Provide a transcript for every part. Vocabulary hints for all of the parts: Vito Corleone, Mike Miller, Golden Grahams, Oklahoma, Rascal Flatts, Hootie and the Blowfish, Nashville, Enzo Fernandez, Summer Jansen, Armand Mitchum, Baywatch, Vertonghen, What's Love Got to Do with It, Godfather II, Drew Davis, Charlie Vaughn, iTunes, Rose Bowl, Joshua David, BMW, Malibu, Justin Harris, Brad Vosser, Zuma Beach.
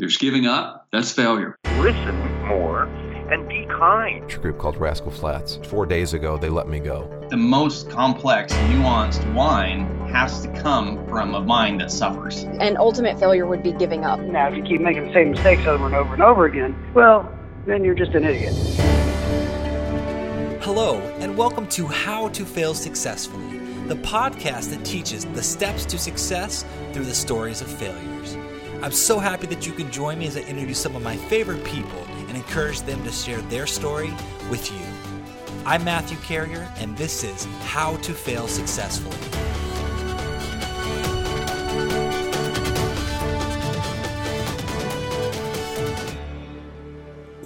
There's giving up. That's failure. Listen more and be kind. It's a group called Rascal Flatts. 4 days ago, they let me go. The most complex, nuanced wine has to come from a mind that suffers. And ultimate failure would be giving up. Now, if you keep making the same mistakes over and over and over again, well, then you're just an idiot. Hello, and welcome to How to Fail Successfully, the podcast that teaches the steps to success through the stories of failures. I'm so happy that you can join me as I interview some of my favorite people and encourage them to share their story with you. I'm Matthew Carrier, and this is How to Fail Successfully.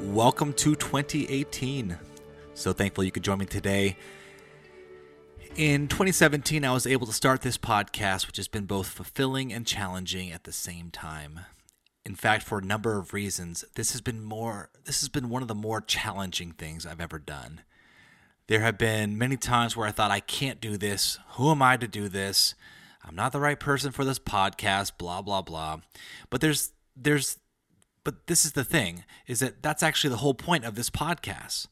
Welcome to 2018. So thankful you could join me today. In 2017, I was able to start this podcast, which has been both fulfilling and challenging at the same time. In fact, for a number of reasons, this has been one of the more challenging things I've ever done. There have been many times where I thought, I can't do this. Who am I to do this? I'm not the right person for this podcast, blah, blah, blah. But this is the thing, is that's actually the whole point of this podcast.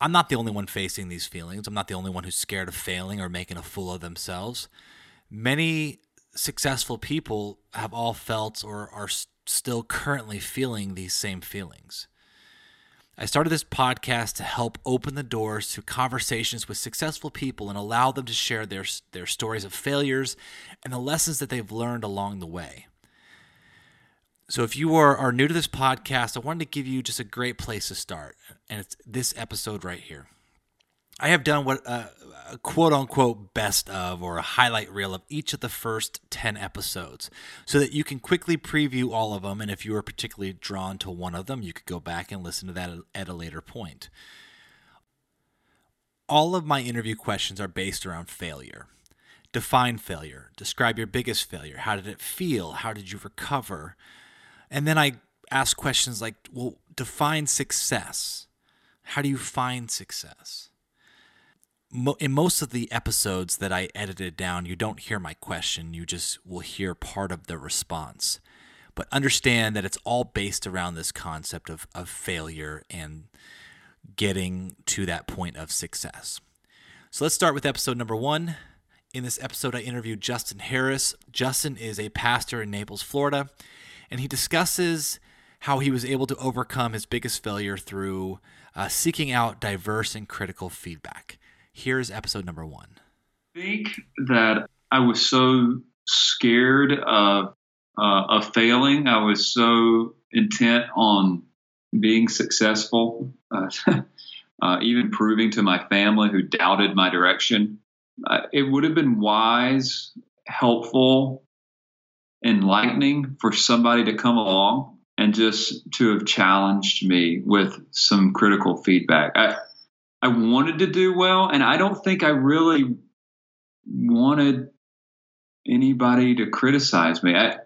I'm not the only one facing these feelings. I'm not the only one who's scared of failing or making a fool of themselves. Many successful people have all felt or are still currently feeling these same feelings. I started this podcast to help open the doors to conversations with successful people and allow them to share their stories of failures and the lessons that they've learned along the way. So if you are new to this podcast, I wanted to give you just a great place to start, and it's this episode right here. I have done what a quote-unquote best of or a highlight reel of each of the first 10 episodes so that you can quickly preview all of them, and if you are particularly drawn to one of them, you could go back and listen to that at a later point. All of my interview questions are based around failure. Define failure. Describe your biggest failure. How did it feel? How did you recover? And then I ask questions like, well, define success. How do you find success? In most of the episodes that I edited down, you don't hear my question. You just will hear part of the response. But understand that it's all based around this concept of failure and getting to that point of success. So let's start with episode number 1. In this episode, I interviewed Justin Harris. Justin is a pastor in Naples, Florida. And he discusses how he was able to overcome his biggest failure through seeking out diverse and critical feedback. Here's episode number 1. I think that I was so scared of failing. I was so intent on being successful, even proving to my family who doubted my direction. It would have been wise, helpful, enlightening for somebody to come along and just to have challenged me with some critical feedback. I wanted to do well, and I don't think I really wanted anybody to criticize me. I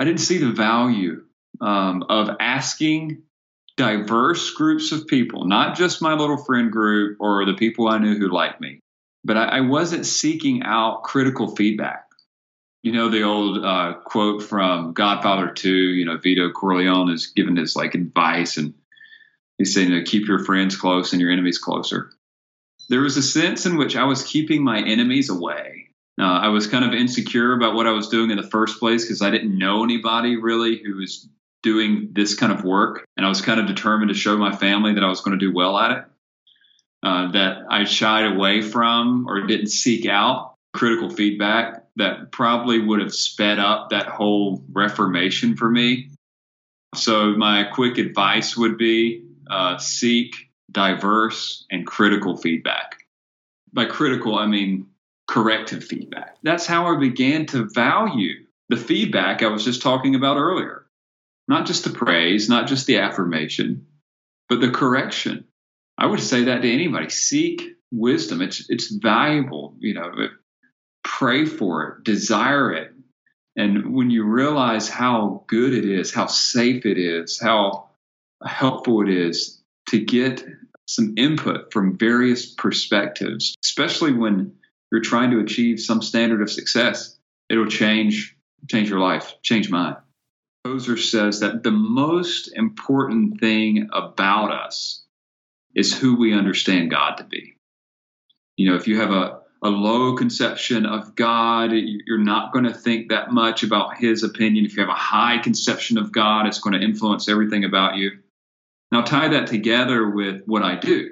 didn't see the value of asking diverse groups of people, not just my little friend group or the people I knew who liked me, but I wasn't seeking out critical feedback. You know, the old quote from Godfather II, you know, Vito Corleone is giving his advice, and he's saying, you know, keep your friends close and your enemies closer. There was a sense in which I was keeping my enemies away. I was kind of insecure about what I was doing in the first place because I didn't know anybody really who was doing this kind of work. And I was kind of determined to show my family that I was going to do well at it, that I shied away from or didn't seek out critical feedback that probably would have sped up that whole reformation for me. So my quick advice would be seek diverse and critical feedback. By critical, I mean corrective feedback. That's how I began to value the feedback I was just talking about earlier. Not just the praise, not just the affirmation, but the correction. I would say that to anybody. Seek wisdom. It's valuable, you know. Pray for it, desire it. And when you realize how good it is, how safe it is, how helpful it is to get some input from various perspectives, especially when you're trying to achieve some standard of success, it'll change your life, change mine. Vosser says that the most important thing about us is who we understand God to be. You know, if you have a low conception of God, you're not going to think that much about his opinion. If you have a high conception of God, it's going to influence everything about you. Now tie that together with what I do.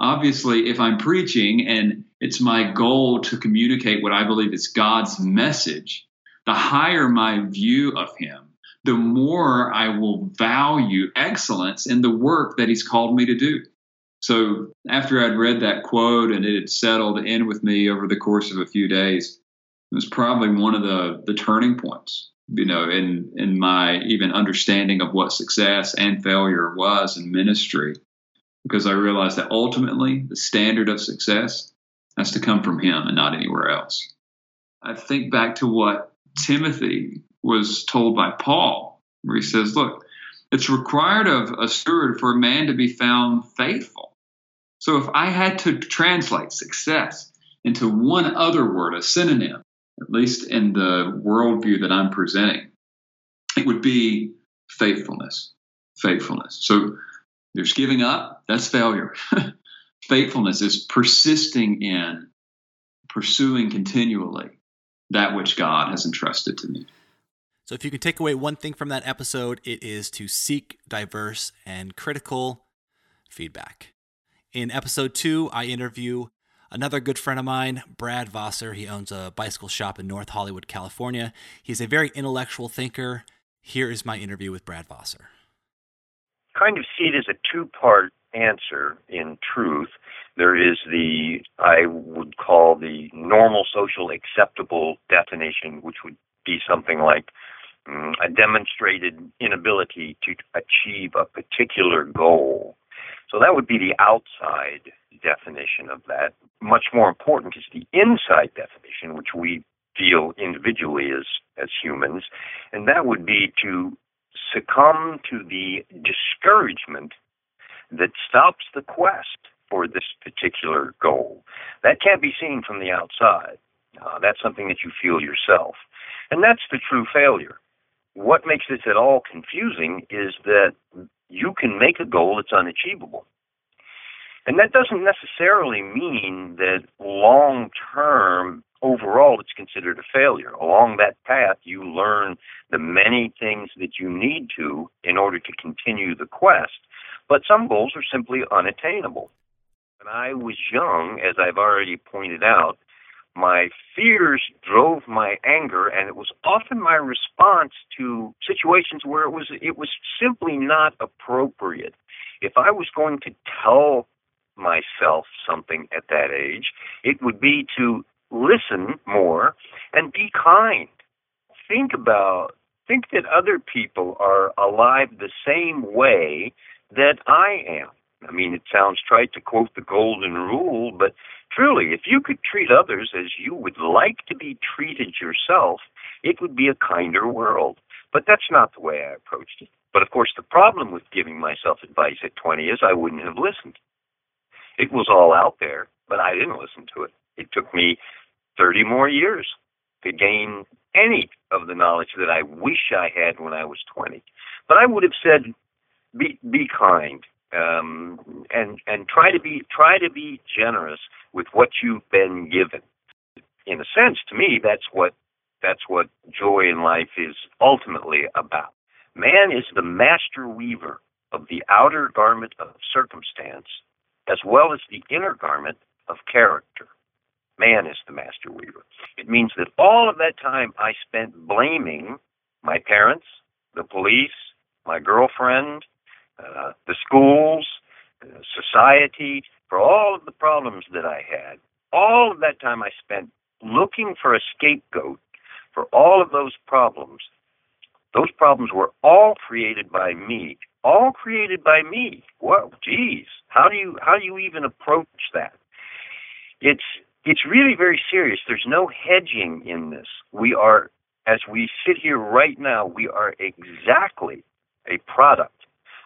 Obviously, if I'm preaching and it's my goal to communicate what I believe is God's message, the higher my view of him, the more I will value excellence in the work that he's called me to do. So after I'd read that quote and it had settled in with me over the course of a few days, it was probably one of the turning points, you know, in my even understanding of what success and failure was in ministry, because I realized that ultimately the standard of success has to come from him and not anywhere else. I think back to what Timothy was told by Paul, where he says, look, it's required of a steward for a man to be found faithful. So if I had to translate success into one other word, a synonym, at least in the worldview that I'm presenting, it would be faithfulness. Faithfulness. So there's giving up. That's failure. Faithfulness is persisting in pursuing continually that which God has entrusted to me. So if you can take away one thing from that episode, it is to seek diverse and critical feedback. In episode 2, I interview another good friend of mine, Brad Vosser. He owns a bicycle shop in North Hollywood, California. He's a very intellectual thinker. Here is my interview with Brad Vosser. Kind of see it as a two-part answer in truth. There is the, I would call the normal social acceptable definition, which would be something like a demonstrated inability to achieve a particular goal. So that would be the outside definition of that. Much more important is the inside definition, which we feel individually as humans, and that would be to succumb to the discouragement that stops the quest for this particular goal. That can't be seen from the outside. That's something that you feel yourself. And that's the true failure. What makes this at all confusing is that you can make a goal that's unachievable. And that doesn't necessarily mean that long-term, overall, it's considered a failure. Along that path, you learn the many things that you need to in order to continue the quest. But some goals are simply unattainable. When I was young, as I've already pointed out, my fears drove my anger, and it was often my response to situations where it was simply not appropriate. If I was going to tell myself something at that age, it would be to listen more and be kind. Think that other people are alive the same way that I am. I mean, it sounds trite to quote the Golden Rule, but truly, if you could treat others as you would like to be treated yourself, it would be a kinder world. But that's not the way I approached it. But of course, the problem with giving myself advice at 20 is I wouldn't have listened. It was all out there, but I didn't listen to it. It took me 30 more years to gain any of the knowledge that I wish I had when I was 20. But I would have said, be kind. And try to be generous with what you've been given. In a sense, to me, that's what joy in life is ultimately about. Man is the master weaver of the outer garment of circumstance as well as the inner garment of character. Man is the master weaver. It means that all of that time I spent blaming my parents, the police, my girlfriend, the schools, society, for all of the problems that I had. All of that time I spent looking for a scapegoat for all of those problems. Those problems were all created by me. All created by me. Whoa, geez. How do you even approach that? It's really very serious. There's no hedging in this. We are, as we sit here right now, we are exactly a product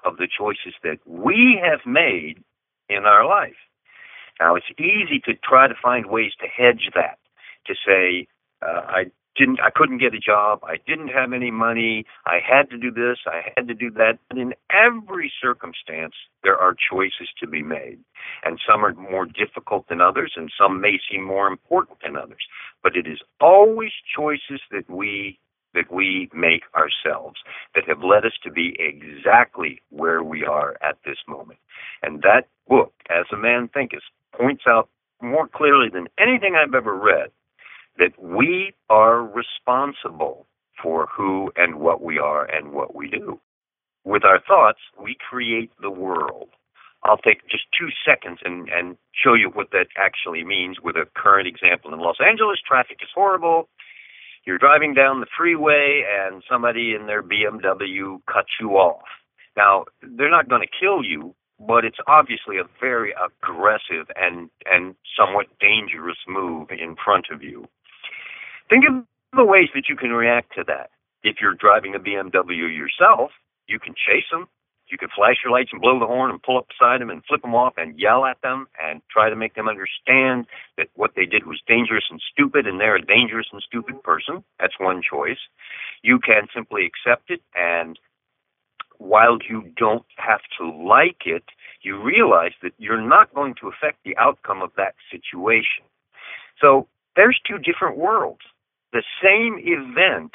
of the choices that we have made in our life. Now, it's easy to try to find ways to hedge that, to say, I I couldn't get a job. I didn't have any money. I had to do this. I had to do that. And in every circumstance, there are choices to be made. And some are more difficult than others, and some may seem more important than others. But it is always choices that we make ourselves that have led us to be exactly where we are at this moment. And that book, As a Man Thinketh, points out more clearly than anything I've ever read that we are responsible for who and what we are and what we do. With our thoughts, we create the world. I'll take just 2 seconds and show you what that actually means with a current example. In Los Angeles, traffic is horrible. You're driving down the freeway and somebody in their BMW cuts you off. Now, they're not going to kill you, but it's obviously a very aggressive and somewhat dangerous move in front of you. Think of the ways that you can react to that. If you're driving a BMW yourself, you can chase them. You can flash your lights and blow the horn and pull up beside them and flip them off and yell at them and try to make them understand that what they did was dangerous and stupid and they're a dangerous and stupid person. That's one choice. You can simply accept it, and while you don't have to like it, you realize that you're not going to affect the outcome of that situation. So there's two different worlds. The same event,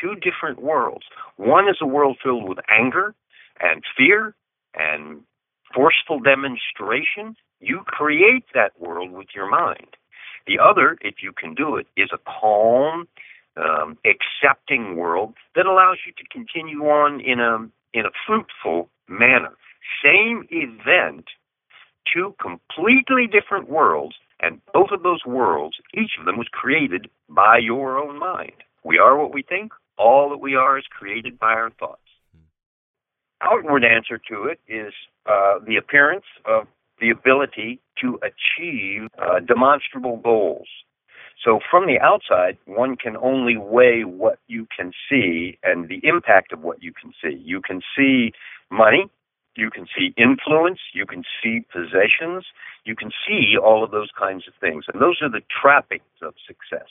two different worlds. One is a world filled with anger and fear and forceful demonstration. You create that world with your mind. The other, if you can do it, is a calm, accepting world that allows you to continue on in a fruitful manner. Same event, two completely different worlds, and both of those worlds, each of them was created by your own mind. We are what we think. All that we are is created by our thoughts. Outward answer to it is the appearance of the ability to achieve demonstrable goals. So from the outside, one can only weigh what you can see and the impact of what you can see. You can see money, you can see influence, you can see possessions, you can see all of those kinds of things. And those are the trappings of success.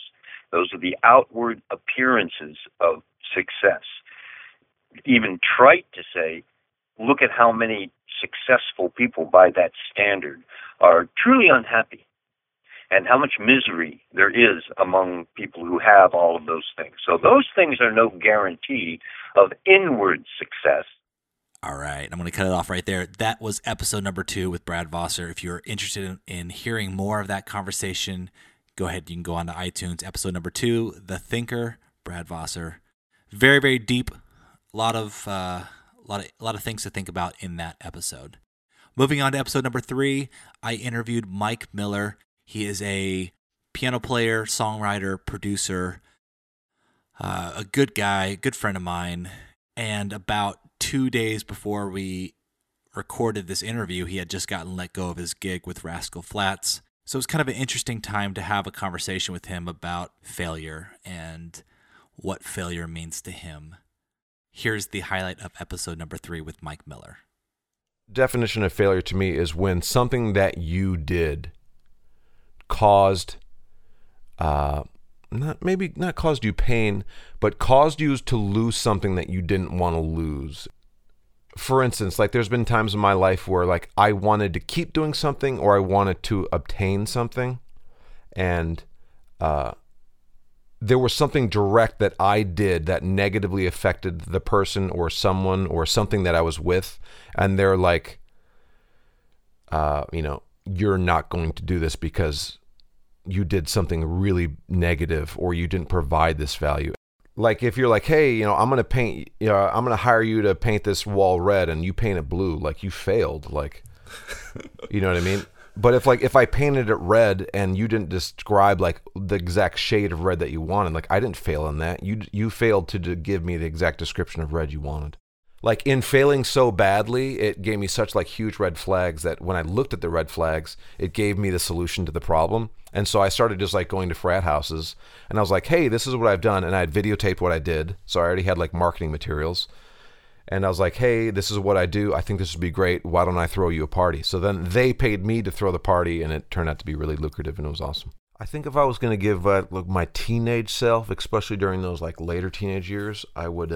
Those are the outward appearances of success. Even trite to say, look at how many successful people by that standard are truly unhappy, and how much misery there is among people who have all of those things. So those things are no guarantee of inward success. All right, I'm going to cut it off right there. That was episode number 2 with Brad Vosser. If you're interested in hearing more of that conversation, go ahead. You can go on to iTunes. Episode number 2, The Thinker, Brad Vosser. Very, very deep. A lot of things to think about in that episode. Moving on to episode number 3, I interviewed Mike Miller. He is a piano player, songwriter, producer, a good guy, good friend of mine. And about 2 days before we recorded this interview, he had just gotten let go of his gig with Rascal Flatts. So it was kind of an interesting time to have a conversation with him about failure and what failure means to him. Here's the highlight of episode number 3 with Mike Miller. Definition of failure to me is when something that you did caused, not caused you pain, but caused you to lose something that you didn't want to lose. For instance, like there's been times in my life where like I wanted to keep doing something or I wanted to obtain something, and there was something direct that I did that negatively affected the person or someone or something that I was with, and they're like, you're not going to do this because you did something really negative or you didn't provide this value. Like if you're like, hey, I'm going to hire you to paint this wall red and you paint it blue, like you failed, like, you know what I mean? But if I painted it red and you didn't describe like the exact shade of red that you wanted, like I didn't fail in that. You failed to give me the exact description of red you wanted. Like in failing so badly, it gave me such like huge red flags that when I looked at the red flags, it gave me the solution to the problem. And so I started just like going to frat houses and I was like, hey, this is what I've done. And I had videotaped what I did. So I already had like marketing materials. And I was like, hey, this is what I do. I think this would be great. Why don't I throw you a party? So then they paid me to throw the party and it turned out to be really lucrative and it was awesome. I think if I was going to give my teenage self, especially during those later teenage years, I would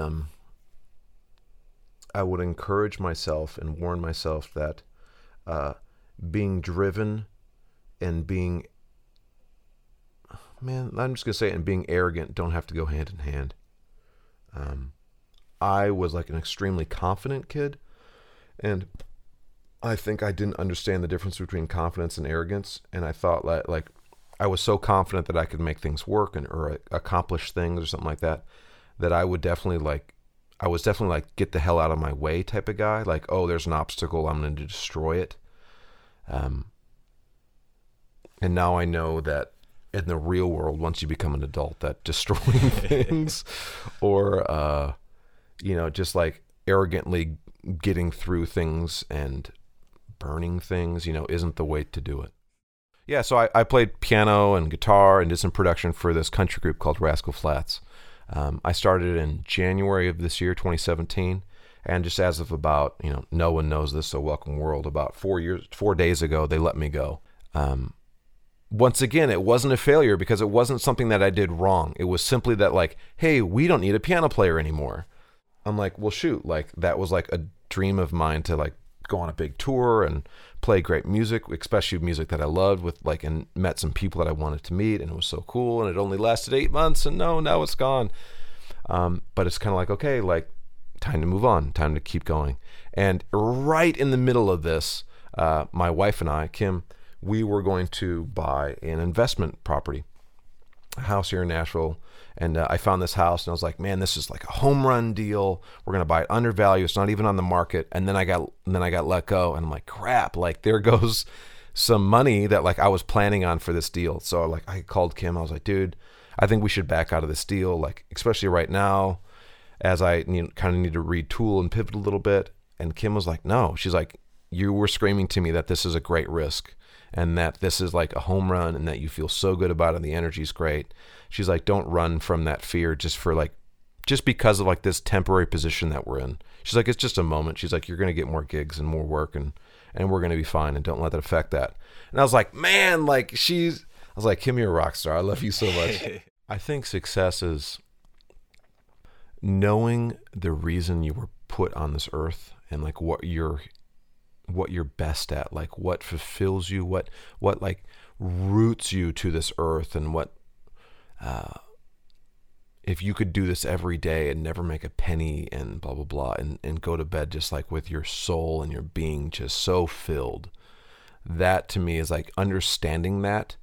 encourage myself and warn myself that being driven and being, and being arrogant don't have to go hand in hand. I was an extremely confident kid, and I think I didn't understand the difference between confidence and arrogance, and I thought like I was so confident that I could make things work or accomplish things or something like that, that I would definitely get the hell out of my way type of guy. Like, oh, there's an obstacle, I'm going to destroy it. And now I know that in the real world, once you become an adult, that destroying things or, just arrogantly getting through things and burning things, isn't the way to do it. Yeah, so I played piano and guitar and did some production for this country group called Rascal Flatts. I started in January of this year, 2017, and just as of about, no one knows this, so welcome world, about 4 days ago, they let me go. Once again, it wasn't a failure because it wasn't something that I did wrong. It was simply that hey, we don't need a piano player anymore. I'm like, well, shoot, that was a dream of mine to go on a big tour and play great music, especially music that I loved with and met some people that I wanted to meet, and it was so cool, and it only lasted 8 months, and now it's gone. But it's kind of okay, time to move on, time to keep going. And right in the middle of this, my wife and I, Kim, we were going to buy an investment property, a house here in Nashville, and I found this house, and I was like, man, this is a home run deal. We're going to buy it under value. It's not even on the market. And then I got let go, and I'm like, crap, there goes some money that I was planning on for this deal. So I called Kim. I was like, dude, I think we should back out of this deal, especially right now, as I kind of need to retool and pivot a little bit. And Kim was like, no. She's like, you were screaming to me that this is a great risk, and that this is a home run, and that you feel so good about it, and the energy's great. She's like, don't run from that fear just because of this temporary position that we're in. She's like, it's just a moment. She's like, you're going to get more gigs and more work, and we're going to be fine, and don't let that affect that. And I was like, man, I was like, Kim, you're a rock star. I love you so much. I think success is knowing the reason you were put on this earth, and what you're best at, what fulfills you, what roots you to this earth, and what if you could do this every day and never make a penny and blah blah blah, and go to bed just with your soul and your being just so filled. That to me is understanding that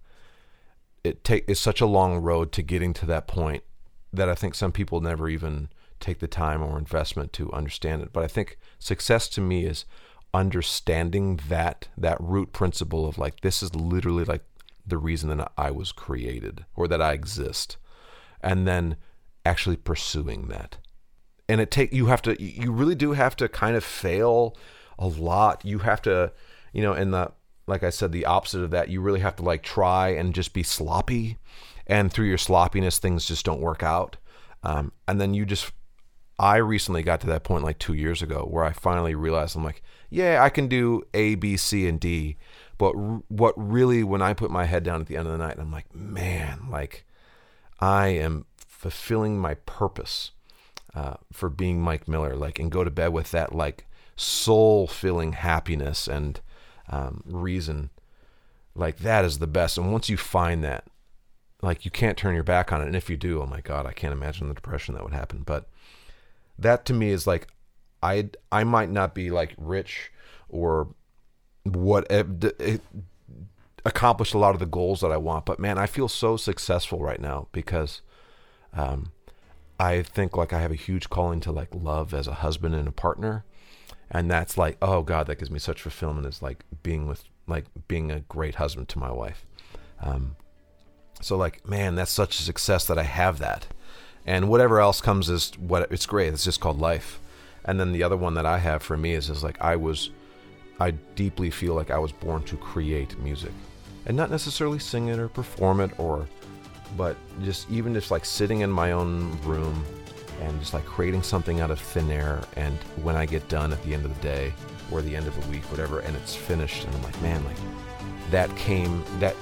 it's such a long road to getting to that point that I think some people never even take the time or investment to understand it. But I think success to me is understanding that root principle of this is literally the reason that I was created, or that I exist, and then actually pursuing that. And you really do have to kind of fail a lot. You have to, and like I said, the opposite of that, you really have to try and just be sloppy, and through your sloppiness, things just don't work out. And then I recently got to that point 2 years ago where I finally realized I'm yeah, I can do A, B, C, and D. But what really, when I put my head down at the end of the night, I'm I am fulfilling my purpose for being Mike Miller, and go to bed with that soul-filling happiness and reason. That is the best. And once you find that, you can't turn your back on it. And if you do, oh my God, I can't imagine the depression that would happen. But that to me is I might not be rich or accomplished a lot of the goals that I want, but man, I feel so successful right now because I think I have a huge calling to love as a husband and a partner, and that's oh God, that gives me such fulfillment, is being a great husband to my wife. So man, that's such a success that I have that. And whatever else comes is it's great. It's just called life. And then the other one that I have for me is I deeply feel I was born to create music, and not necessarily sing it or perform it but just even just sitting in my own room and just creating something out of thin air. And when I get done at the end of the day or the end of the week, whatever, and it's finished, and I'm that came, that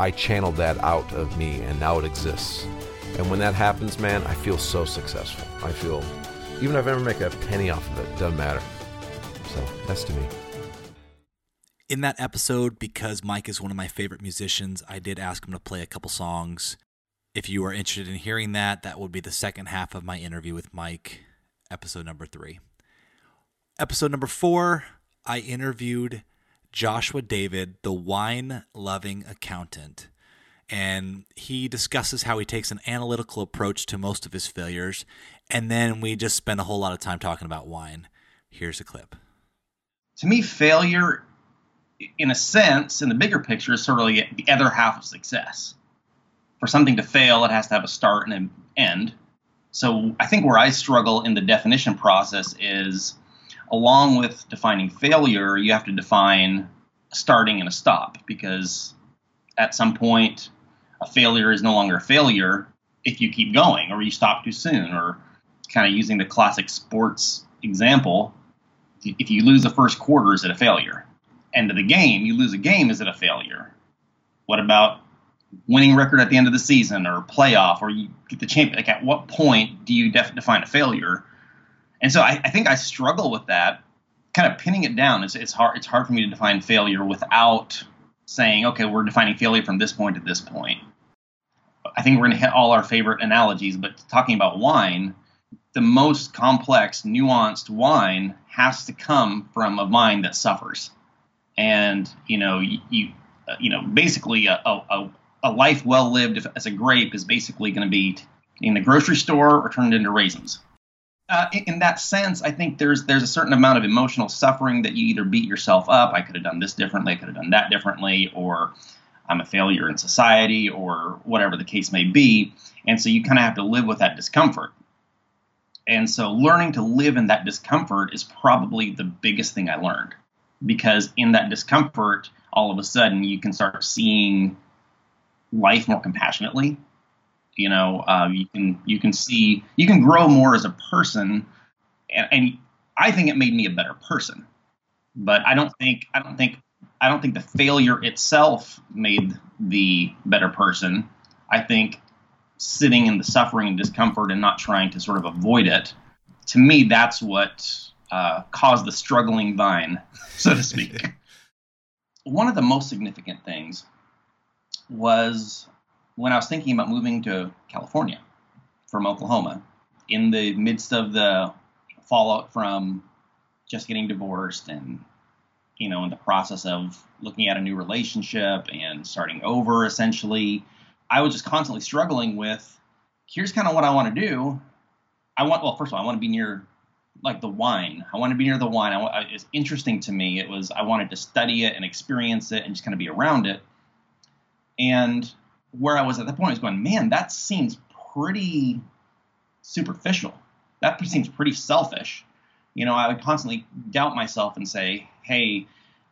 I channeled that out of me, and now it exists. And when that happens, man, I feel so successful. I feel, even if I ever make a penny off of it, doesn't matter. So that's to me. In that episode, because Mike is one of my favorite musicians, I did ask him to play a couple songs. If you are interested in hearing that, that would be the second half of my interview with Mike, episode number 3. Episode number 4, I interviewed Joshua David, the wine-loving accountant. And he discusses how he takes an analytical approach to most of his failures. And then we just spend a whole lot of time talking about wine. Here's a clip. To me, failure, in a sense, in the bigger picture, is sort of like the other half of success. For something to fail, it has to have a start and an end. So I think where I struggle in the definition process is, along with defining failure, you have to define a starting and a stop, because at some point, a failure is no longer a failure if you keep going or you stop too soon. Or kind of using the classic sports example, if you lose the first quarter, is it a failure? End of the game, you lose a game, is it a failure? What about winning record at the end of the season or playoff or you get the champion? Like, at what point do you define a failure? And so I think I struggle with that, kind of pinning it down. It's hard for me to define failure without saying, okay, we're defining failure from this point to this point. I think we're going to hit all our favorite analogies, but talking about wine, the most complex, nuanced wine has to come from a vine that suffers. And, basically a life well lived as a grape is basically going to be in the grocery store or turned into raisins. In that sense, I think there's a certain amount of emotional suffering that you either beat yourself up. I could have done this differently. I could have done that differently. Or I'm a failure in society, or whatever the case may be. And so you kind of have to live with that discomfort. And so learning to live in that discomfort is probably the biggest thing I learned, because in that discomfort, all of a sudden you can start seeing life more compassionately. You can grow more as a person, and I think it made me a better person. But I don't think the failure itself made the better person. I think sitting in the suffering and discomfort and not trying to sort of avoid it, to me, that's what caused the struggling vine, so to speak. One of the most significant things was when I was thinking about moving to California from Oklahoma, in the midst of the fallout from just getting divorced and, in the process of looking at a new relationship and starting over, essentially, I was just constantly struggling with, here's kind of what I want to do. First of all, I want to be near like the wine. I want to be near the wine. It's interesting to me. I wanted to study it and experience it and just kind of be around it. And where I was at that point, I was going, man, that seems pretty superficial. That seems pretty selfish. I would constantly doubt myself and say, hey,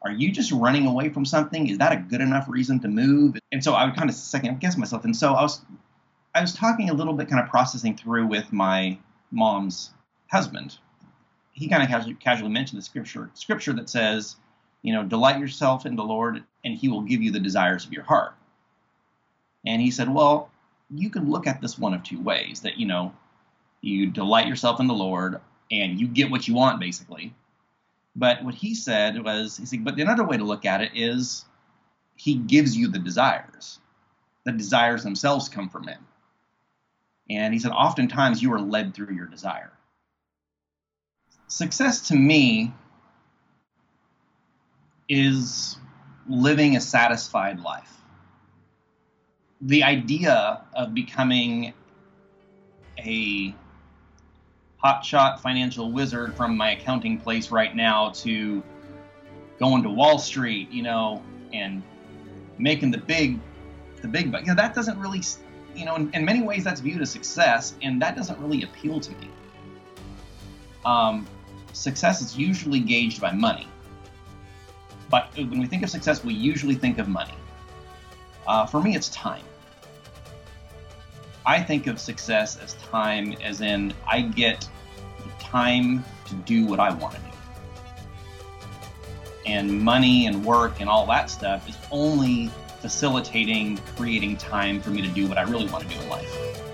are you just running away from something? Is that a good enough reason to move? And so I would kind of second guess myself. And so I was talking a little bit, kind of processing through with my mom's husband. He kind of casually mentioned the scripture that says, delight yourself in the Lord and he will give you the desires of your heart. And he said, well, you can look at this one of two ways, that, you delight yourself in the Lord and you get what you want, basically. But what he said was, but another way to look at it is he gives you the desires. The desires themselves come from him. And he said, oftentimes you are led through your desire. Success to me is living a satisfied life. The idea of becoming a hotshot financial wizard from my accounting place right now to going to Wall Street, and making the big bucks, that doesn't really, in many ways that's viewed as success, and that doesn't really appeal to me. Success is usually gauged by money. But when we think of success, we usually think of money. For me, it's time. I think of success as time, as in I get the time to do what I want to do. And money and work and all that stuff is only facilitating, creating time for me to do what I really want to do in life.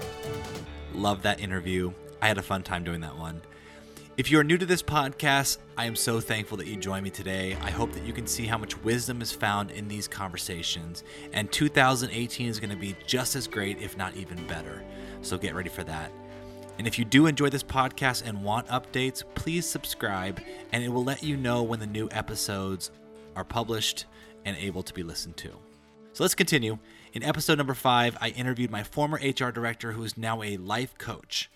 Love that interview. I had a fun time doing that one. If you're new to this podcast, I am so thankful that you joined me today. I hope that you can see how much wisdom is found in these conversations. And 2018 is going to be just as great, if not even better. So get ready for that. And if you do enjoy this podcast and want updates, please subscribe, and it will let you know when the new episodes are published and able to be listened to. So let's continue. In episode number 5, I interviewed my former HR director who is now a life coach.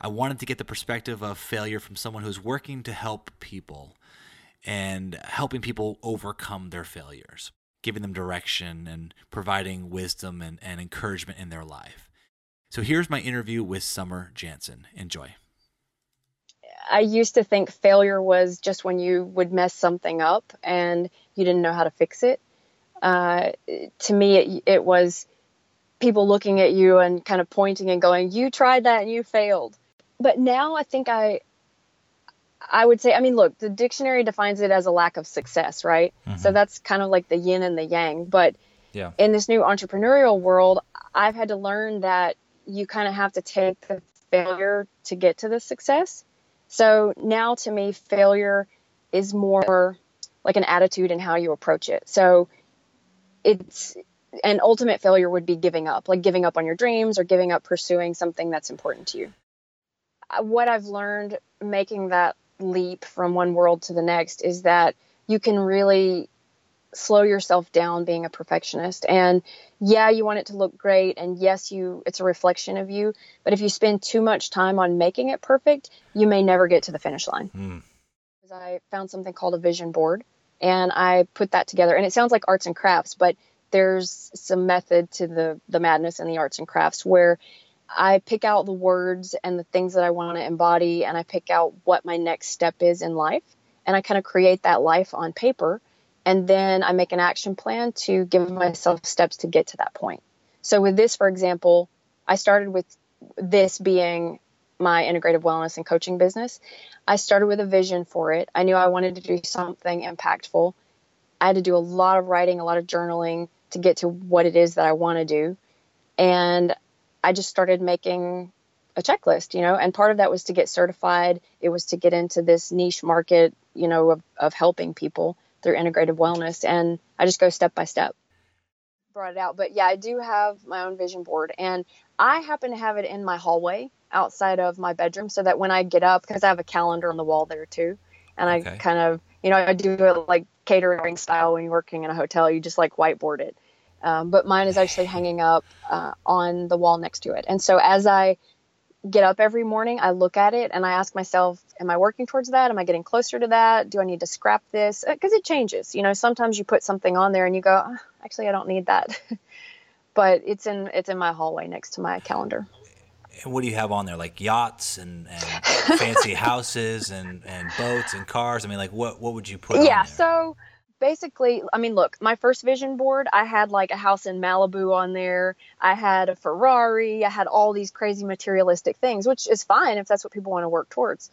I wanted to get the perspective of failure from someone who's working to help people and helping people overcome their failures, giving them direction and providing wisdom and encouragement in their life. So here's my interview with Summer Jansen. Enjoy. I used to think failure was just when you would mess something up and you didn't know how to fix it. To me, it was people looking at you and kind of pointing and going, you tried that and you failed. But now I think I would say, I mean, look, the dictionary defines it as a lack of success, right? Mm-hmm. So that's kind of like the yin and the yang. But yeah, in this new entrepreneurial world, I've had to learn that you kind of have to take the failure to get to the success. So now to me, failure is more like an attitude and how you approach it. So it's an ultimate failure would be giving up, like giving up on your dreams or giving up pursuing something that's important to you. What I've learned making that leap from one world to the next is that you can really slow yourself down being a perfectionist. And yeah, you want it to look great. And yes, it's a reflection of you. But if you spend too much time on making it perfect, you may never get to the finish line. Mm. I found something called a vision board and I put that together. And it sounds like arts and crafts, but there's some method to the madness in the arts and crafts where I pick out the words and the things that I want to embody. And I pick out what my next step is in life. And I kind of create that life on paper. And then I make an action plan to give myself steps to get to that point. So with this, for example, I started with this being my integrative wellness and coaching business. I started with a vision for it. I knew I wanted to do something impactful. I had to do a lot of writing, a lot of journaling to get to what it is that I want to do. And I just started making a checklist, and part of that was to get certified. It was to get into this niche market, of helping people through integrative wellness. And I just go step by step, brought it out. But yeah, I do have my own vision board and I happen to have it in my hallway outside of my bedroom so that when I get up, because I have a calendar on the wall there too. And I kind of, I do it like catering style when you're working in a hotel, you just like whiteboard it. But mine is actually hanging up on the wall next to it. And so as I get up every morning, I look at it and I ask myself, am I working towards that? Am I getting closer to that? Do I need to scrap this? Because it changes. Sometimes you put something on there and you go, actually, I don't need that. But it's in my hallway next to my calendar. And what do you have on there? Like yachts and fancy houses and boats and cars? I mean, like what would you put on there? Yeah, so basically, I mean, look, my first vision board, I had like a house in Malibu on there. I had a Ferrari. I had all these crazy materialistic things, which is fine if that's what people want to work towards.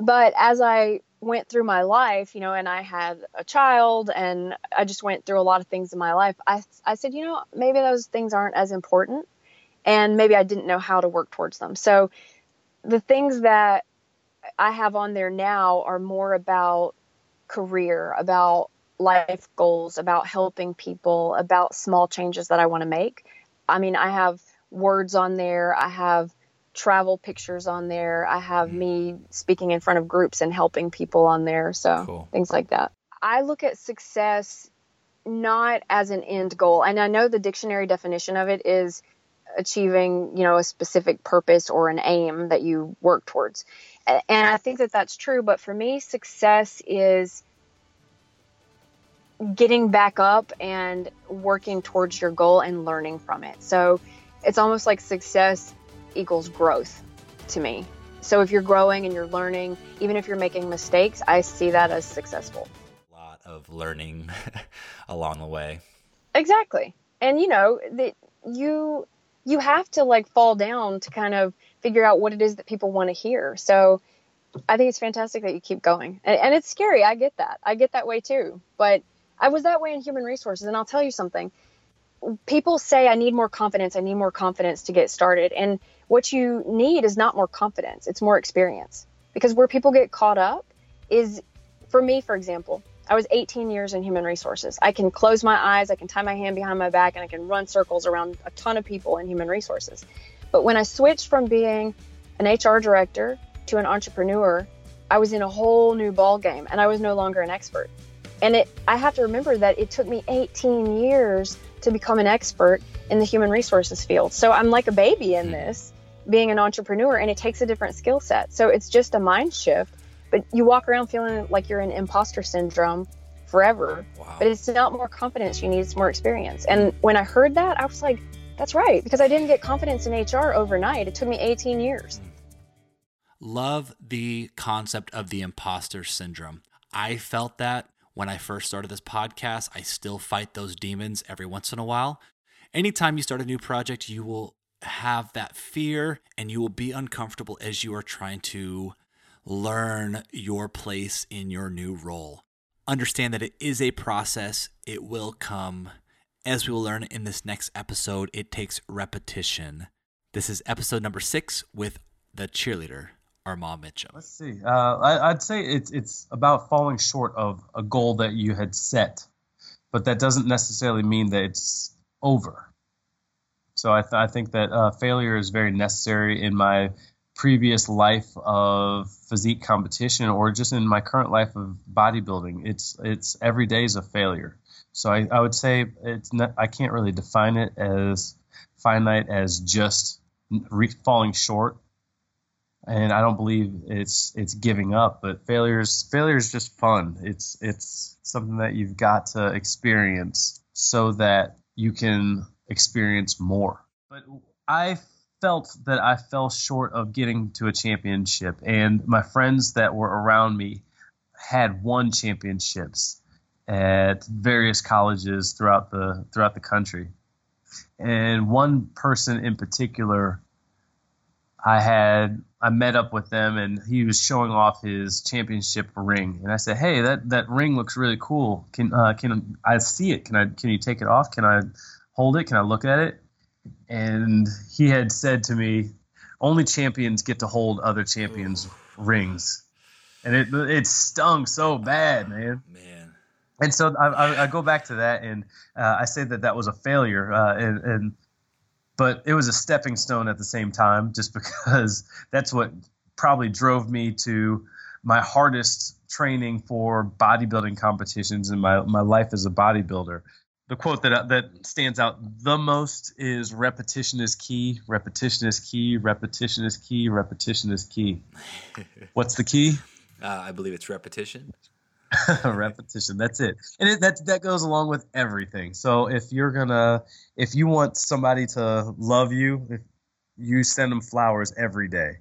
But as I went through my life, and I had a child and I just went through a lot of things in my life, I said, maybe those things aren't as important and maybe I didn't know how to work towards them. So the things that I have on there now are more about career, about life goals, about helping people, about small changes that I want to make. I mean, I have words on there. I have travel pictures on there. I have me speaking in front of groups and helping people on there. So Things like that. I look at success not as an end goal. And I know the dictionary definition of it is achieving, a specific purpose or an aim that you work towards. And I think that that's true. But for me, success is getting back up and working towards your goal and learning from it. So it's almost like success equals growth to me. So if you're growing and you're learning, even if you're making mistakes, I see that as successful. A lot of learning along the way. Exactly. And that you have to like fall down to kind of figure out what it is that people want to hear. So I think it's fantastic that you keep going. And it's scary. I get that. I get that way too. But I was that way in human resources. And I'll tell you something. people say, I need more confidence. I need more confidence to get started. And what you need is not more confidence. It's more experience, because where people get caught up is, for me, for example, I was 18 years in human resources. I can close my eyes, I can tie my hand behind my back, and I can run circles around a ton of people in human resources. But when I switched from being an HR director to an entrepreneur, I was in a whole new ball game, and I was no longer an expert. And I have to remember that it took me 18 years to become an expert in the human resources field. So I'm like a baby in this, being an entrepreneur, and it takes a different skill set. So it's just a mind shift, but you walk around feeling like you're in imposter syndrome forever. Wow. But it's not more confidence you need, it's more experience. And when I heard that, I was like, that's right, because I didn't get confidence in HR overnight. It took me 18 years. Love the concept of the imposter syndrome. I felt that when I first started this podcast. I still fight those demons every once in a while. Anytime you start a new project, you will have that fear and you will be uncomfortable as you are trying to learn your place in your new role. Understand that it is a process. It will come. As we will learn in this next episode, it takes repetition. This is episode number 6 with the cheerleader, Armand Mitchum. Let's see. I'd say it's about falling short of a goal that you had set, but that doesn't necessarily mean that it's over. So I think that failure is very necessary in my previous life of physique competition, or just in my current life of bodybuilding. It's every day is a failure. So I would say it's not, I can't really define it as finite as just falling short. And I don't believe it's giving up, but failure is just fun. It's something that you've got to experience so that you can experience more. But I felt that I fell short of getting to a championship, and my friends that were around me had won championships at various colleges throughout the country. And one person in particular, I met up with them, and he was showing off his championship ring. And I said, "Hey, that ring looks really cool. Can I see it? Can you take it off? Can I hold it? Can I look at it?" And he had said to me, "Only champions get to hold other champions' rings," and it stung so bad, man. Man. And so I go back to that, and I say that was a failure, but it was a stepping stone at the same time, just because that's what probably drove me to my hardest training for bodybuilding competitions in my life as a bodybuilder. The quote that stands out the most is "Repetition is key, repetition is key, repetition is key, repetition is key." What's the key? I believe it's repetition. Repetition. That's it. And that goes along with everything. So if you want somebody to love you, if you send them flowers every day.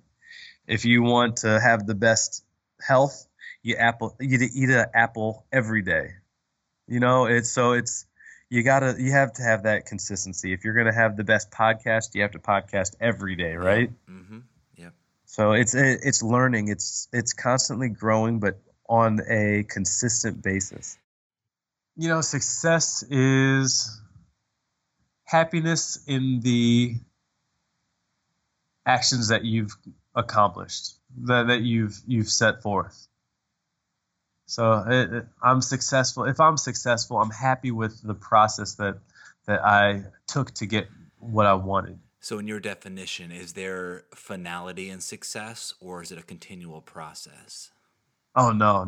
If you want to have the best health, you eat an apple every day. You know, you have to have that consistency. If you're going to have the best podcast, you have to podcast every day, right? Mm-hmm. Yeah. So it's learning. It's constantly growing, but on a consistent basis. You know, success is happiness in the actions that you've accomplished, that you've set forth. So I'm successful. If I'm successful, I'm happy with the process that I took to get what I wanted. So in your definition, is there finality in success, or is it a continual process? Oh, no,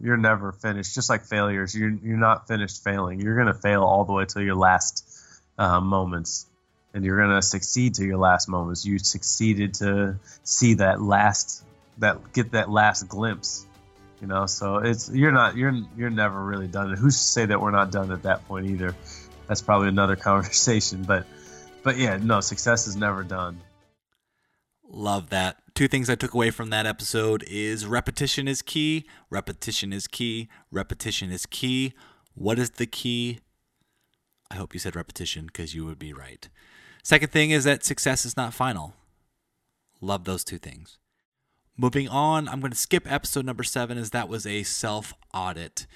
you're never finished. Just like failures, you're not finished failing. You're going to fail all the way till your last moments, and you're going to succeed to your last moments. You succeeded to see get that last glimpse, you know? So you're never really done. Who's to say that we're not done at that point either? That's probably another conversation, but yeah, no, success is never done. Love that. 2 things I took away from that episode is repetition is key, repetition is key, repetition is key. What is the key? I hope you said repetition, because you would be right. Second thing is that success is not final. Love those 2 things. Moving on, I'm going to skip episode number 7, as that was a self-audit.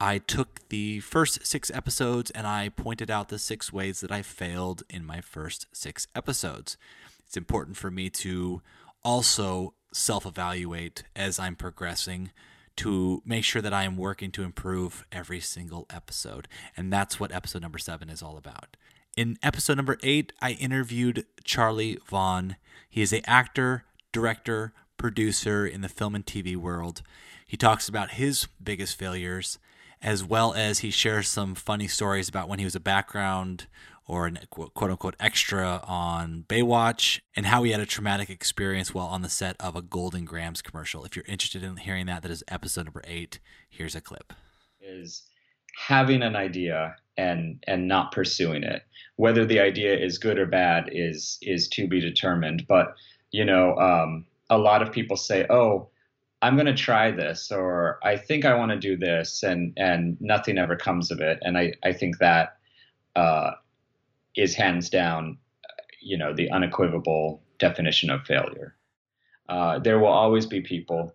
I took the first 6 episodes and I pointed out the 6 ways that I failed in my first 6 episodes. It's important for me to also self-evaluate as I'm progressing to make sure that I am working to improve every single episode. And that's what episode number 7 is all about. In episode number 8, I interviewed Charlie Vaughn. He is an actor, director, producer in the film and TV world. He talks about his biggest failures, as well as he shares some funny stories about when he was a background or a quote-unquote extra on Baywatch, and how he had a traumatic experience while on the set of a Golden Grahams commercial. If you're interested in hearing that, that is episode number 8. Here's a clip. Is having an idea and not pursuing it. Whether the idea is good or bad is to be determined. But, you know, a lot of people say, oh, I'm going to try this, or I think I want to do this, and nothing ever comes of it. And I think that is hands down, you know, the unequivocal definition of failure. There will always be people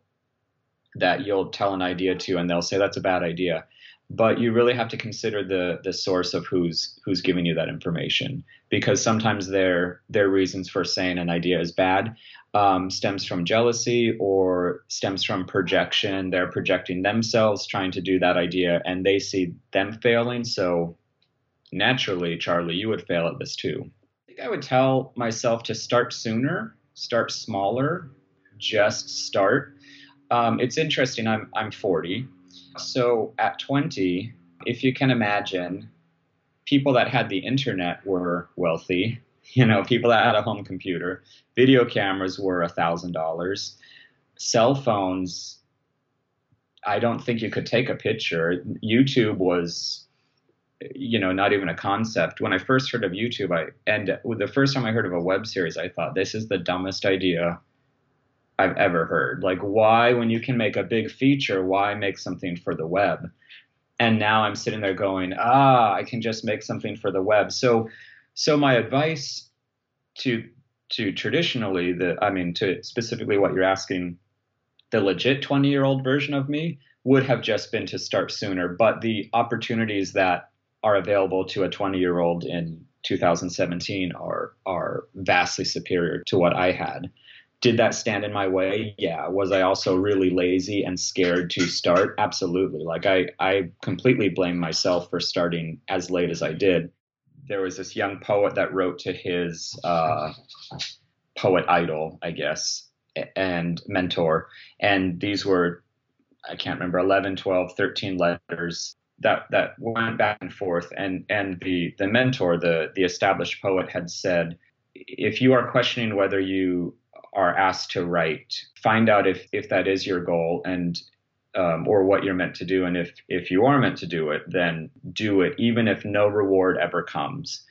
that you'll tell an idea to, and they'll say that's a bad idea. But you really have to consider the source of who's giving you that information, because sometimes their reasons for saying an idea is bad stems from jealousy or stems from projection. They're projecting themselves trying to do that idea, and they see them failing. So naturally, Charlie, you would fail at this too. I think I would tell myself to start sooner, start smaller, just start. It's interesting. I'm 40. So at 20, if you can imagine, people that had the internet were wealthy. You know, people that had a home computer, video cameras were $1,000, cell phones. I don't think you could take a picture. YouTube was, you know, not even a concept. When I first heard of YouTube, and the first time I heard of a web series, I thought, this is the dumbest idea I've ever heard. Like, why, when you can make a big feature, why make something for the web? And now I'm sitting there going, I can just make something for the web. So my advice to traditionally, to specifically what you're asking, the legit 20-year-old version of me would have just been to start sooner. But the opportunities that are available to a 20-year-old in 2017 are vastly superior to what I had. Did that stand in my way? Yeah. Was I also really lazy and scared to start? Absolutely. Like I completely blame myself for starting as late as I did. There was this young poet that wrote to his poet idol, I guess, and mentor. And these were, I can't remember, 11, 12, 13 letters that went back and forth. And the mentor, the established poet, had said, if you are questioning whether you are asked to write, find out if that is your goal and or what you're meant to do. And if you are meant to do it, then do it, even if no reward ever comes,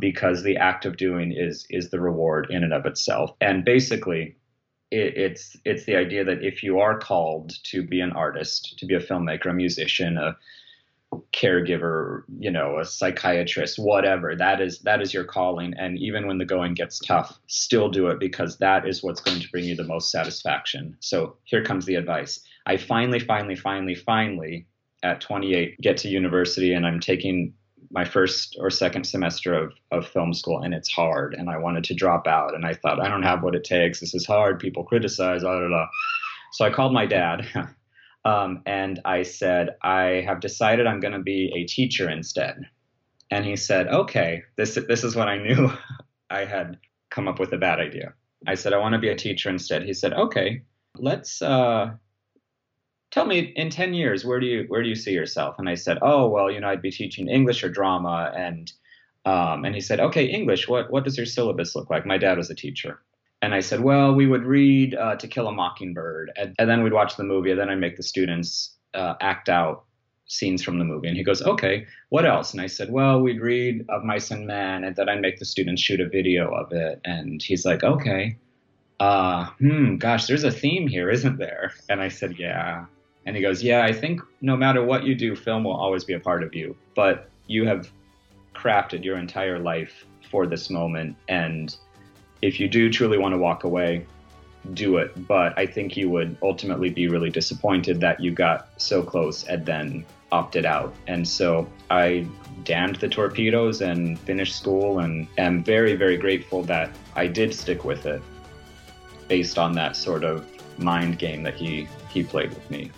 because the act of doing is the reward in and of itself. And basically, it's the idea that if you are called to be an artist, to be a filmmaker, a musician, a caregiver, you know, a psychiatrist, whatever, that is your calling. And even when the going gets tough, still do it, because that is what's going to bring you the most satisfaction. So here comes the advice. I finally at 28 get to university, and I'm taking my first or second semester of film school, and it's hard, and I wanted to drop out, and I thought, I don't have what it takes, this is hard, people criticize, blah, blah, blah. So I called my dad. And I said, I have decided I'm going to be a teacher instead. And he said, okay, this is when I knew I had come up with a bad idea. I said, I want to be a teacher instead. He said, okay, let's, tell me in 10 years, where do you see yourself? And I said, oh, well, you know, I'd be teaching English or drama. And he said, okay, English, what does your syllabus look like? My dad was a teacher. And I said, well, we would read To Kill a Mockingbird, and then we'd watch the movie, and then I'd make the students act out scenes from the movie. And he goes, okay, what else? And I said, well, we'd read Of Mice and Men, and then I'd make the students shoot a video of it. And he's like, okay, gosh, there's a theme here, isn't there? And I said, yeah. And he goes, yeah, I think no matter what you do, film will always be a part of you, but you have crafted your entire life for this moment, and if you do truly want to walk away, do it. But I think you would ultimately be really disappointed that you got so close and then opted out. And so I damned the torpedoes and finished school, and am very, very grateful that I did stick with it based on that sort of mind game that he played with me.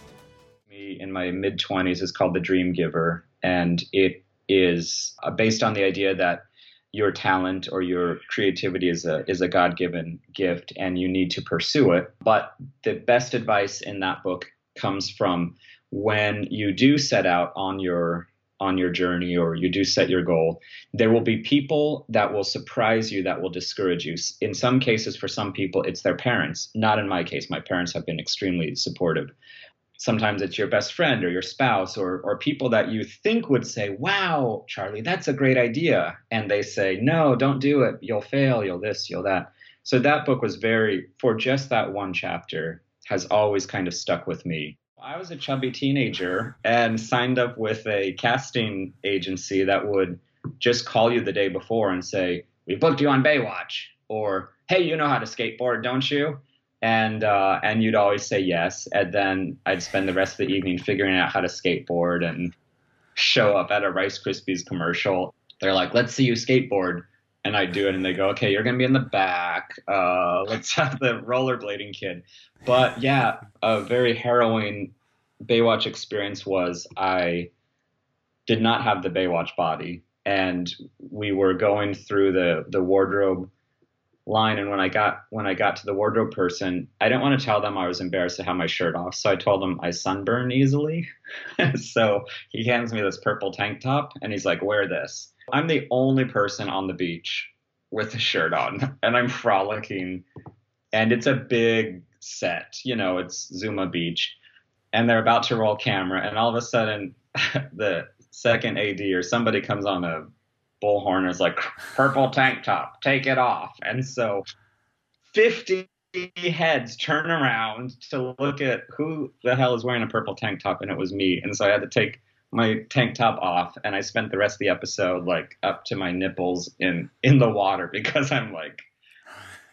Me in my mid-20s is called The Dream Giver, and it is based on the idea that your talent or your creativity is a God-given gift and you need to pursue it. But the best advice in that book comes from when you do set out on your journey, or you do set your goal, there will be people that will surprise you, that will discourage you. In some cases, for some people, it's their parents. Not in my case. My parents have been extremely supportive. Sometimes it's your best friend or your spouse or people that you think would say, wow, Charlie, that's a great idea. And they say, no, don't do it. You'll fail. You'll this, you'll that. So that book was for just that one chapter, has always kind of stuck with me. I was a chubby teenager and signed up with a casting agency that would just call you the day before and say, we booked you on Baywatch, or, hey, you know how to skateboard, don't you? And you'd always say yes, and then I'd spend the rest of the evening figuring out how to skateboard and show up at a Rice Krispies commercial. They're like, let's see you skateboard, and I'd do it, and they go, okay, you're going to be in the back. Let's have the rollerblading kid. But yeah, a very harrowing Baywatch experience was I did not have the Baywatch body, and we were going through the wardrobe line, and when I got to the wardrobe person, I didn't want to tell them I was embarrassed to have my shirt off, so I told him I sunburn easily. So he hands me this purple tank top, and he's like, wear this. I'm the only person on the beach with a shirt on, and I'm frolicking, and it's a big set, you know, it's Zuma Beach, and they're about to roll camera, and all of a sudden the second AD or somebody comes on a bullhorn is like, purple tank top, take it off. And so 50 heads turn around to look at who the hell is wearing a purple tank top, and it was me. And so I had to take my tank top off, and I spent the rest of the episode like up to my nipples in the water, because I'm like,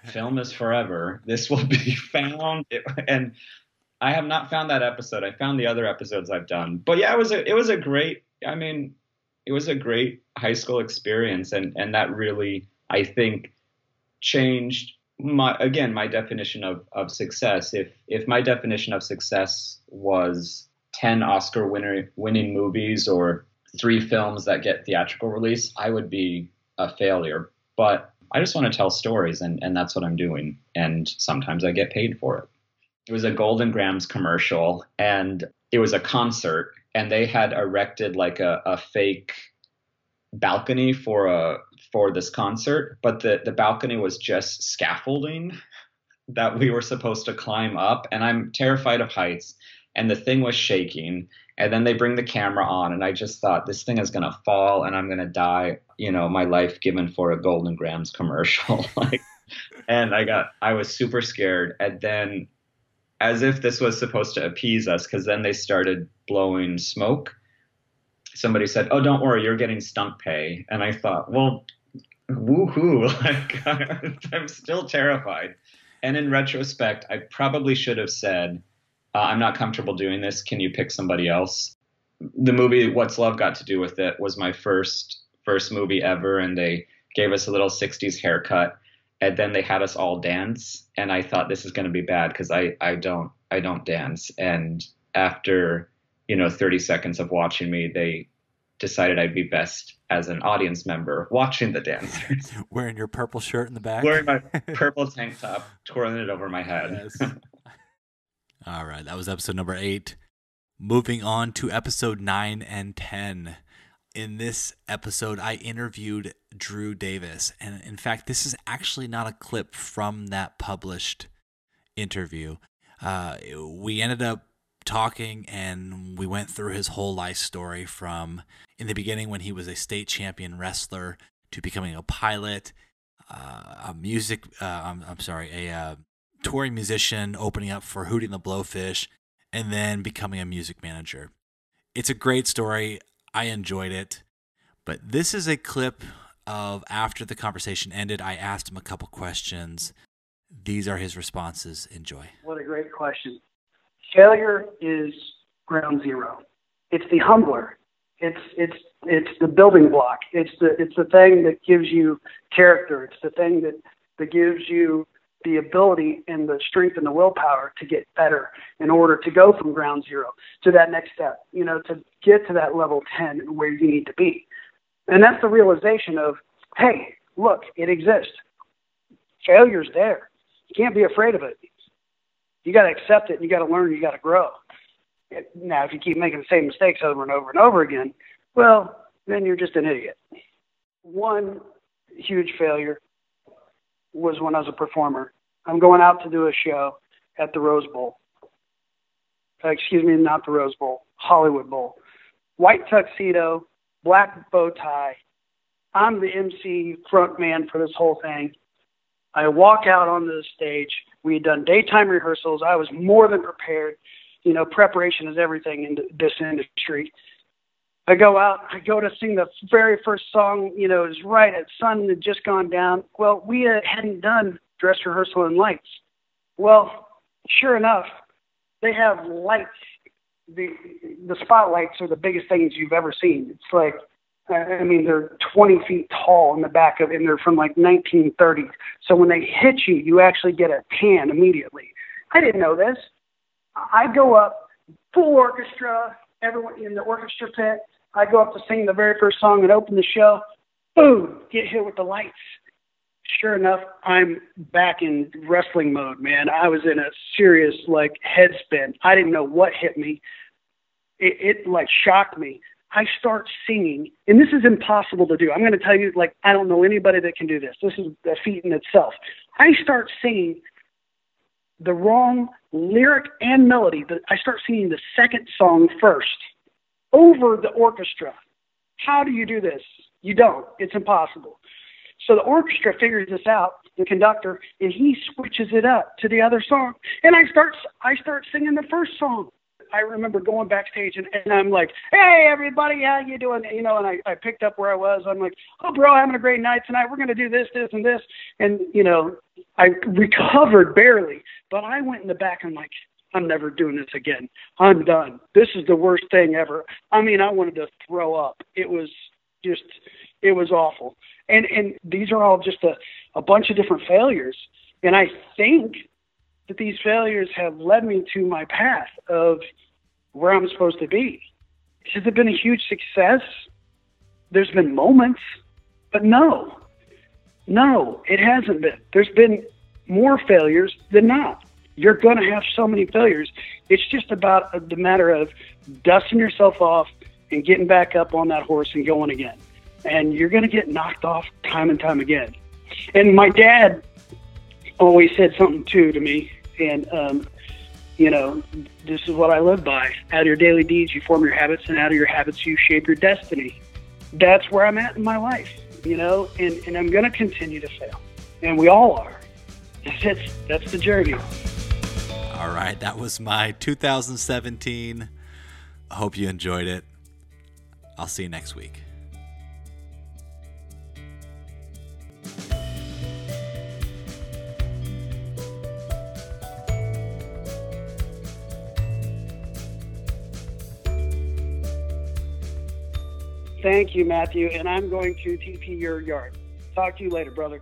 film is forever, this will be found. And I have not found that episode. I found the other episodes I've done. But yeah, it was a great, I mean, it was a great high school experience, and that really, I think, changed my definition of success. If my definition of success was 10 Oscar winning movies or 3 films that get theatrical release, I would be a failure. But I just want to tell stories, and that's what I'm doing, and sometimes I get paid for it. It was a Golden Grahams commercial, and it was a concert, and they had erected like a fake balcony for this concert, but the balcony was just scaffolding that we were supposed to climb up, and I'm terrified of heights, and the thing was shaking, and then they bring the camera on, and I just thought, this thing is going to fall, and I'm going to die, you know, my life given for a Golden Grahams commercial. And I was super scared, and then, as if this was supposed to appease us, because then they started blowing smoke. Somebody said, oh, don't worry, you're getting stunt pay. And I thought, well, woohoo, like, I'm still terrified. And in retrospect, I probably should have said, I'm not comfortable doing this, can you pick somebody else? The movie What's Love Got to Do with It was my first movie ever, and they gave us a little 60s haircut. And then they had us all dance, and I thought, this is going to be bad, because I don't dance. And after, you know, 30 seconds of watching me, they decided I'd be best as an audience member watching the dancers. Wearing your purple shirt in the back. Wearing my purple tank top, twirling it over my head. Yes. All right, that was episode number 8. Moving on to episode 9 and 10. In this episode, I interviewed Drew Davis, and in fact, this is actually not a clip from that published interview. We ended up talking, and we went through his whole life story, from in the beginning when he was a state champion wrestler to becoming a pilot, a touring musician, opening up for Hootie and the Blowfish, and then becoming a music manager. It's a great story. I enjoyed it, but this is a clip of after the conversation ended. I asked him a couple questions These are his responses. Enjoy. What a great question. Failure is ground zero. It's the humbler. It's the building block. It's the thing that gives you character. It's the thing that gives you the ability and the strength and the willpower to get better in order to go from ground zero to that next step, to get to that level 10 where you need to be. And that's the realization of, hey, look, it exists. Failure's there. You can't be afraid of it. You got to accept it. You got to learn. You got to grow. Now, if you keep making the same mistakes over and over and over again, well, then you're just an idiot. One huge failure was when I was a performer. I'm going out to do a show at the Rose Bowl. Excuse me, not the Rose Bowl, Hollywood Bowl. White tuxedo, black bow tie. I'm the MC front man for this whole thing. I walk out onto the stage. We had done daytime rehearsals. I was more than prepared. Preparation is everything in this industry. I go out. I go to sing the very first song. It was right at sun had just gone down. Well, we hadn't done dress rehearsal and lights. Well, sure enough, they have lights. The spotlights are the biggest things you've ever seen. It's like, I mean, they're 20 feet tall in the back of, and they're from like 1930s. So when they hit you, you actually get a tan immediately. I didn't know this. I go up, full orchestra, everyone in the orchestra pit. I go up to sing the very first song and open the show. Boom, get hit with the lights. Sure enough, I'm back in wrestling mode, man. I was in a serious, head spin. I didn't know what hit me. It shocked me. I start singing, and this is impossible to do. I'm going to tell you, I don't know anybody that can do this. This is a feat in itself. I start singing the wrong lyric and melody. I start singing the second song first over the orchestra. How do you do this? You don't. It's impossible. So the orchestra figures this out, the conductor, and he switches it up to the other song. And I start singing the first song. I remember going backstage and I'm like, hey, everybody, how you doing? And I picked up where I was. I'm like, oh, bro, having a great night tonight. We're going to do this, this, and this. And, I recovered barely, but I went in the back and I'm never doing this again. I'm done. This is the worst thing ever. I mean, I wanted to throw up. It was awful. And these are all just a bunch of different failures. And I think that these failures have led me to my path of where I'm supposed to be. Has it been a huge success? There's been moments, but no, it hasn't been. There's been more failures than not. You're going to have so many failures. It's just about the matter of dusting yourself off and getting back up on that horse and going again. And you're going to get knocked off time and time again. And my dad always said something too to me, and this is what I live by. Out of your daily deeds you form your habits, and out of your habits you shape your destiny. That's where I'm at in my life, and I'm going to continue to fail, and we all are. That's the journey. All right, that was my 2017. I hope you enjoyed it. I'll see you next week. Thank you, Matthew, and I'm going to TP your yard. Talk to you later, brother.